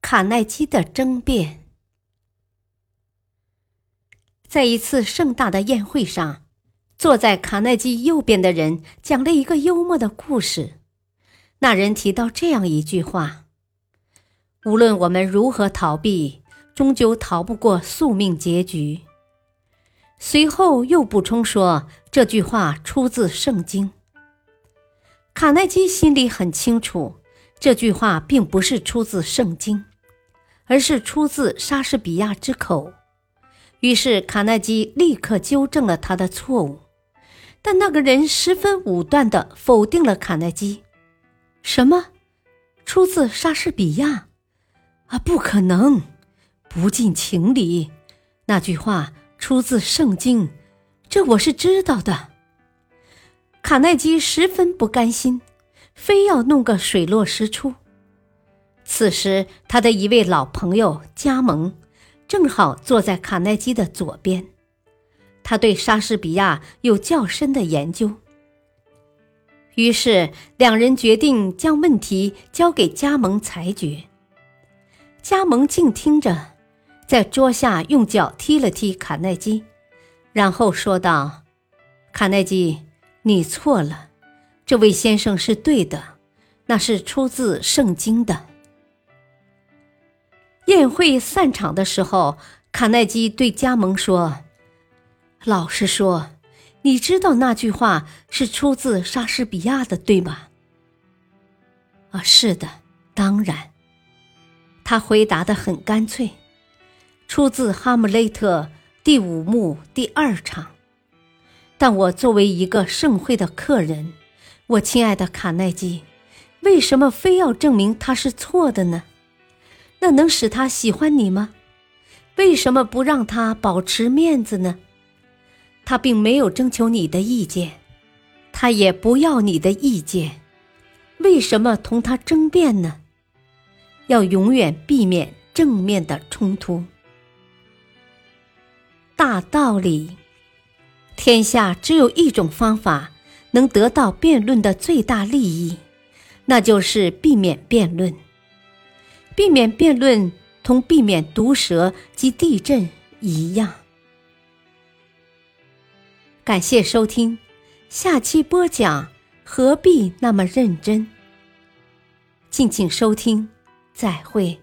卡耐基的争辩。在一次盛大的宴会上，坐在卡耐基右边的人讲了一个幽默的故事。那人提到这样一句话：无论我们如何逃避，终究逃不过宿命结局。随后又补充说，这句话出自圣经。卡耐基心里很清楚，这句话并不是出自圣经，而是出自莎士比亚之口。于是卡耐基立刻纠正了他的错误，但那个人十分武断地否定了卡耐基。什么？出自莎士比亚？不可能，不近情理，那句话出自圣经，这我是知道的。卡耐基十分不甘心，非要弄个水落石出。此时他的一位老朋友加盟正好坐在卡耐基的左边，他对莎士比亚有较深的研究。于是两人决定将问题交给加盟裁决。加盟静听着，在桌下用脚踢了踢卡耐基，然后说道：卡耐基，你错了，这位先生是对的，那是出自圣经的。宴会散场的时候，卡耐基对加盟说：老实说，你知道那句话是出自莎士比亚的，对吗？是的，当然。他回答得很干脆，出自哈姆雷特第5幕第2场。但我作为一个盛会的客人，我亲爱的卡耐基，为什么非要证明他是错的呢？那能使他喜欢你吗？为什么不让他保持面子呢？他并没有征求你的意见，他也不要你的意见，为什么同他争辩呢？要永远避免正面的冲突。大道理，天下只有一种方法能得到辩论的最大利益，那就是避免辩论。避免辩论同避免毒蛇及地震一样。感谢收听，下期播讲《何必那么认真》。敬请收听，再会。